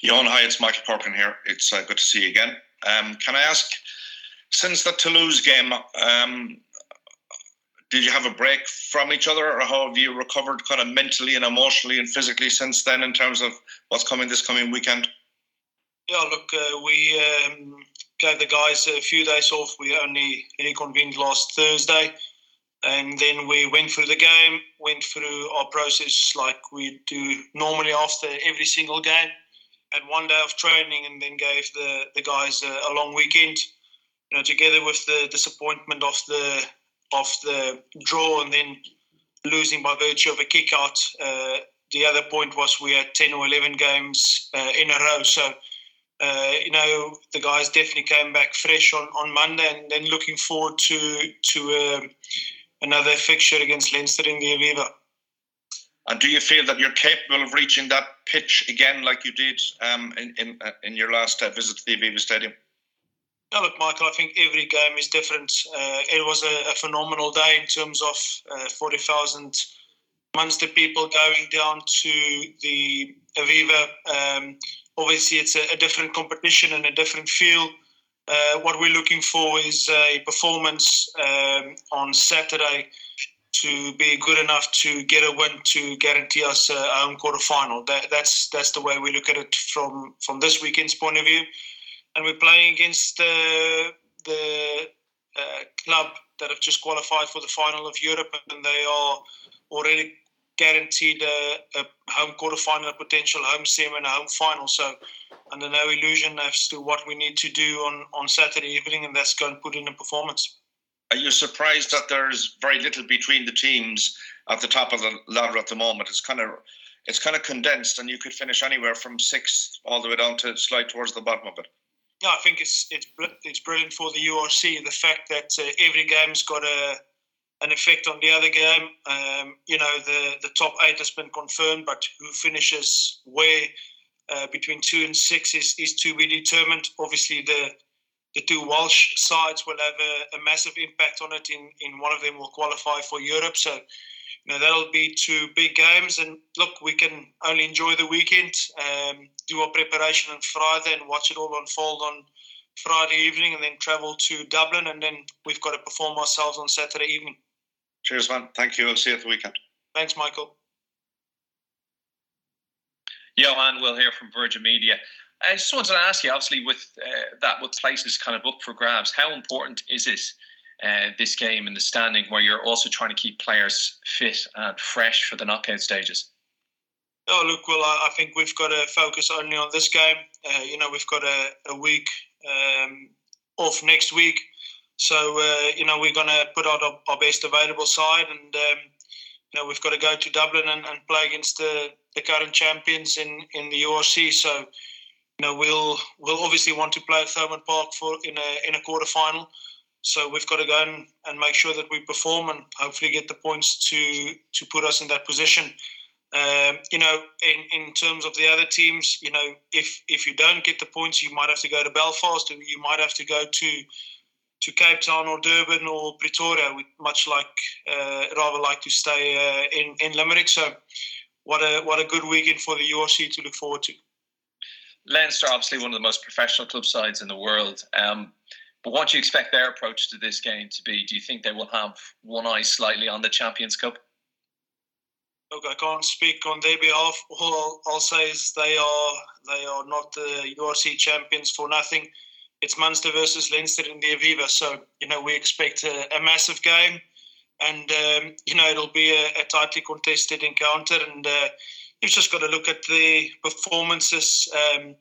Johan, hi, it's Michael Parkin here. It's good to see you again. Can I ask, since the Toulouse game, did you have a break from each other, or how have you recovered kind of mentally and emotionally and physically since then in terms of what's coming this coming weekend? Yeah, look, we gave the guys a few days off. We only reconvened last Thursday. And then we went through the game, went through our process like we do normally after every single game. Had 1 day of training and then gave the guys a long weekend. You know, together with the disappointment of the draw and then losing by virtue of a kick-out. The other point was we had 10 or 11 games in a row. So, you know, the guys definitely came back fresh on Monday and then looking forward to another fixture against Leinster in the Aviva. And do you feel that you're capable of reaching that pitch again like you did in your last visit to the Aviva Stadium? No, look, Michael, I think every game is different. It was a phenomenal day in terms of 40,000 Munster people going down to the Aviva. Obviously, it's a different competition and a different feel. What we're looking for is a performance on Saturday to be good enough to get a win to guarantee us a home quarterfinal. That's the way we look at it from this weekend's point of view. And we're playing against the club that have just qualified for the final of Europe, and they are already guaranteed a home quarterfinal, a potential home semi and a home final. So under no illusion as to what we need to do on Saturday evening, and that's going to put in a performance. Are you surprised that there's very little between the teams at the top of the ladder at the moment? It's kind of condensed, and you could finish anywhere from sixth all the way down to slide towards the bottom of it. Yeah, I think it's brilliant for the URC. The fact that every game's got an effect on the other game. You know, the top eight has been confirmed, but who finishes where between 2 and 6 is to be determined. Obviously, the two Welsh sides will have a massive impact on it. In one of them will qualify for Europe. So, you know, that'll be 2 big games. And look, we can only enjoy the weekend, do our preparation on Friday and watch it all unfold on Friday evening, and then travel to Dublin. And then we've got to perform ourselves on Saturday evening. Cheers, man. Thank you. I'll see you at the weekend. Thanks, Michael. Johan Will here from Virgin Media. I just wanted to ask you, obviously, with places kind of up for grabs, how important is it, this game and the standing, where you're also trying to keep players fit and fresh for the knockout stages? Oh, look, well, I think we've got to focus only on this game. You know, we've got a week off next week. So, you know, we're going to put out our best available side, and, you know, we've got to go to Dublin and play against the current champions in the URC. So, you know, we'll obviously want to play at Thurman Park in a quarterfinal. So we've got to go and make sure that we perform and hopefully get the points to put us in that position. You know, in terms of the other teams, you know, if you don't get the points, you might have to go to Belfast, and you might have to go to Cape Town or Durban or Pretoria. We'd much rather like to stay in Limerick. So what a good weekend for the URC to look forward to. Leinster, obviously one of the most professional club sides in the world. But what do you expect their approach to this game to be? Do you think they will have one eye slightly on the Champions Cup? Look, I can't speak on their behalf. All I'll say is they are not the URC champions for nothing. It's Munster versus Leinster in the Aviva. So, you know, we expect a massive game. And, you know, it'll be a tightly contested encounter. And, you've just got to look at the performances in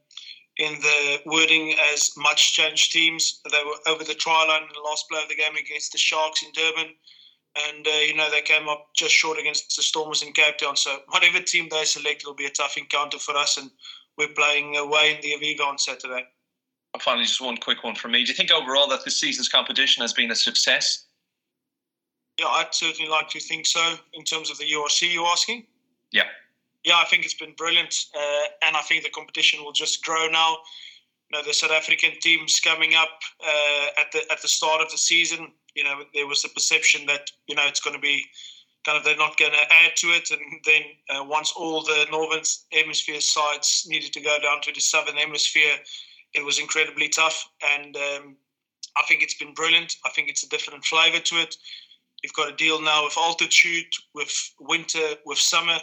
the wording as much changed teams. They were over the try line in the last play of the game against the Sharks in Durban. And, you know, they came up just short against the Stormers in Cape Town. So whatever team they select will be a tough encounter for us. And we're playing away in the Aviva on Saturday. And finally, just one quick one from me. Do you think overall that this season's competition has been a success? Yeah, I'd certainly like to think so. In terms of the URC, you're asking? Yeah. Yeah, I think it's been brilliant, and I think the competition will just grow now. You know, the South African teams coming up at the start of the season, you know, there was the perception that, you know, it's going to be kind of they're not going to add to it. And then once all the Northern Hemisphere sides needed to go down to the Southern Hemisphere, it was incredibly tough. And I think it's been brilliant. I think it's a different flavour to it. You've got a deal now with altitude, with winter, with summer.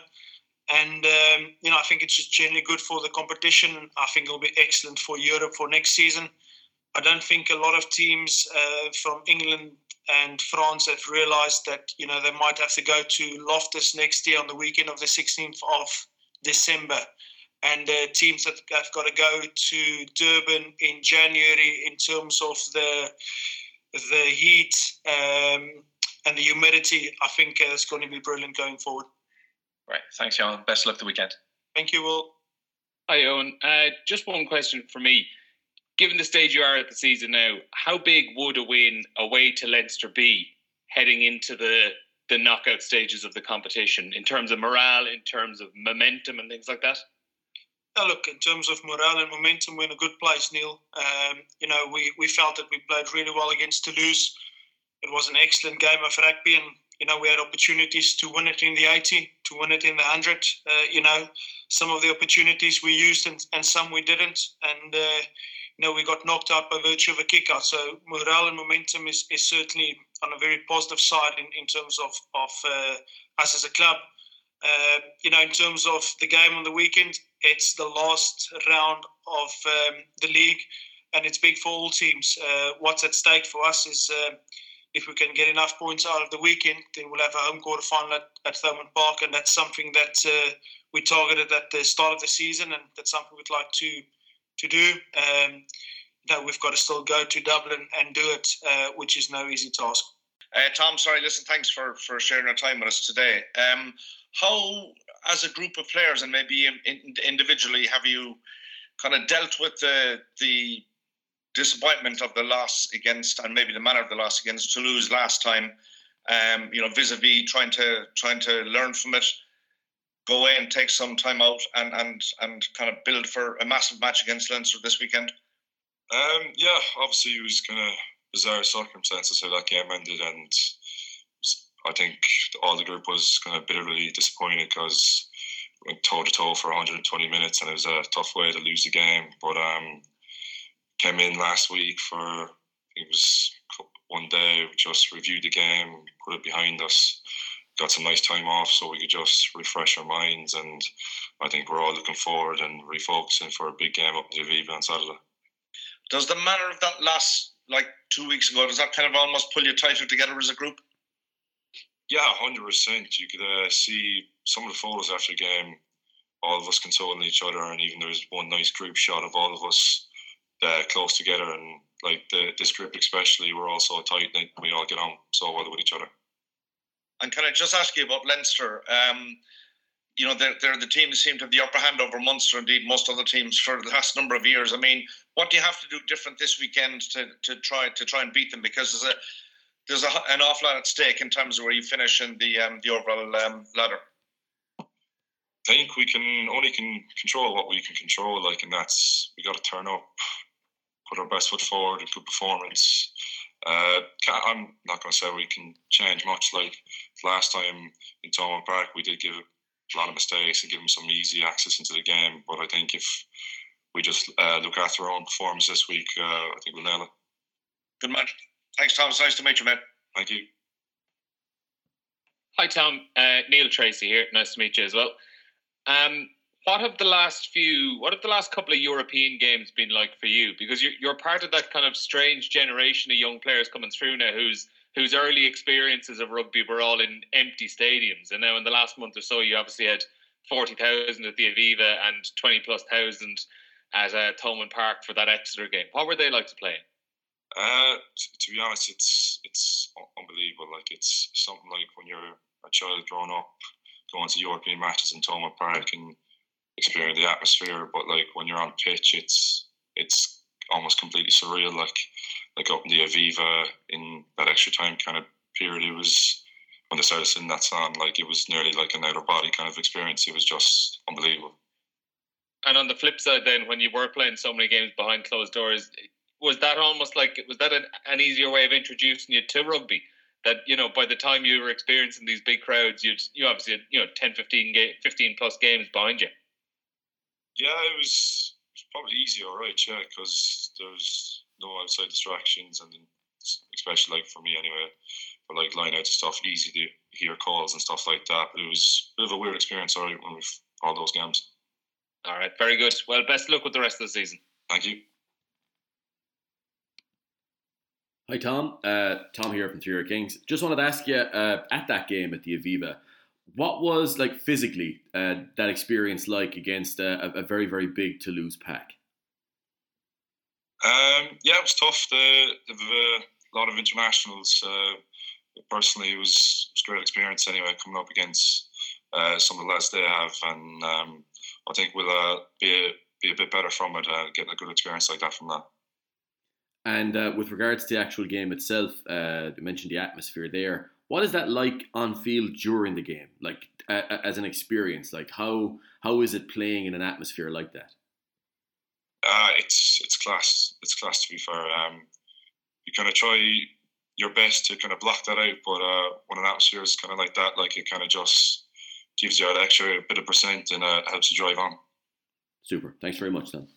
And, I think it's just generally good for the competition. I think it'll be excellent for Europe for next season. I don't think a lot of teams from England and France have realised that, they might have to go to Loftus next year on the weekend of the 16th of December. And teams that have got to go to Durban in January in terms of the heat and the humidity, I think it's going to be brilliant going forward. Right. Thanks, Jan. Best of luck the weekend. Thank you, Will. Hi, Owen. Just one question for me. Given the stage you are at the season now, how big would a win away to Leinster be heading into the knockout stages of the competition in terms of morale, in terms of momentum and things like that? Yeah, look, in terms of morale and momentum, we're in a good place, Neil. We felt that we played really well against Toulouse. It was an excellent game of rugby and, we had opportunities to win it in the 80, to win it in the 100. Some of the opportunities we used and some we didn't. And, we got knocked out by virtue of a kick-out. So morale and momentum is certainly on a very positive side in terms of us as a club. In terms of the game on the weekend, it's the last round of the league and it's big for all teams. What's at stake for us is... if we can get enough points out of the weekend, then we'll have a home quarter final at Thomond Park, and that's something that we targeted at the start of the season, and that's something we'd like to do. We've got to still go to Dublin and do it, which is no easy task. Tom, sorry, listen, thanks for sharing your time with us today. How, as a group of players and maybe individually, have you kind of dealt with the disappointment of the loss against, and maybe the manner of the loss against Toulouse last time, vis-a-vis trying to learn from it, go away and take some time out and kind of build for a massive match against Leinster this weekend? Obviously it was kind of bizarre circumstances how that game ended, and I think all the group was kind of bitterly disappointed because we went toe-to-toe for 120 minutes and it was a tough way to lose the game, but came in last week for, it was one day, we just reviewed the game, put it behind us, got some nice time off so we could just refresh our minds, and I think we're all looking forward and refocusing for a big game up in Aviva on Saturday. Does the matter of that loss, like 2 weeks ago, does that kind of almost pull you tighter together as a group? Yeah, 100%. You could see some of the photos after the game, all of us consoling each other, and even there's one nice group shot of all of us close together, and like this group especially, we're all so tight that we all get on so well with each other. And can I just ask you about Leinster? They're the team that seem to have the upper hand over Munster, indeed most other teams, for the last number of years. I mean, what do you have to do different this weekend to try and beat them? Because there's an awful lot at stake in terms of where you finish in the overall ladder. I think we can only control what we can control, and that's, we got to turn up, put our best foot forward, a good performance. I'm not going to say we can change much. Last time in Thomond Park, we did give a lot of mistakes and give them some easy access into the game. But I think if we just look after our own performance this week, I think we'll nail it. Good match. Thanks, Tom. It's nice to meet you, mate. Thank you. Hi, Tom. Neil Tracy here. Nice to meet you as well. What have the last couple of European games been like for you? Because you're part of that kind of strange generation of young players coming through now whose early experiences of rugby were all in empty stadiums. And now in the last month or so, you obviously had 40,000 at the Aviva and 20,000+ at Thomond Park for that Exeter game. What were they like to play in? To be honest, it's unbelievable. It's something like when you're a child growing up, going to European matches in Thomond Park and experiencing the atmosphere, but when you're on pitch, it's almost completely surreal. Like up in the Aviva in that extra time kind of period, it was when they started singing that song, it was nearly like an outer body kind of experience. It was just unbelievable. And on the flip side, then, when you were playing so many games behind closed doors, was that an easier way of introducing you to rugby? that, you know, by the time you were experiencing these big crowds, you obviously had, you know, 10, 15 plus games behind you. Yeah, it was probably easy, all right, yeah, because there's no outside distractions, and especially, like, for me anyway, for, like, line outs and stuff, easy to hear calls and stuff like that. But it was a bit of a weird experience, all right, when we've all those games. All right, very good. Well, best of luck with the rest of the season. Thank you. Hi, Tom. Tom here from Three Red Kings. Just wanted to ask you, at that game at the Aviva, what was, like, physically that experience like against a very, very big Toulouse pack? Yeah, it was tough. A lot of internationals. Personally, it was a great experience anyway, coming up against some of the lads they have. And I think we'll be a bit better from it, getting a good experience like that from that. And with regards to the actual game itself, you mentioned the atmosphere there. What is that like on field during the game, like as an experience? Like how is it playing in an atmosphere like that? It's class. It's class, to be fair. You kind of try your best to kind of block that out, but when an atmosphere is kind of like that, like, it kind of just gives you an extra bit of percent and helps you drive on. Super. Thanks very much, then.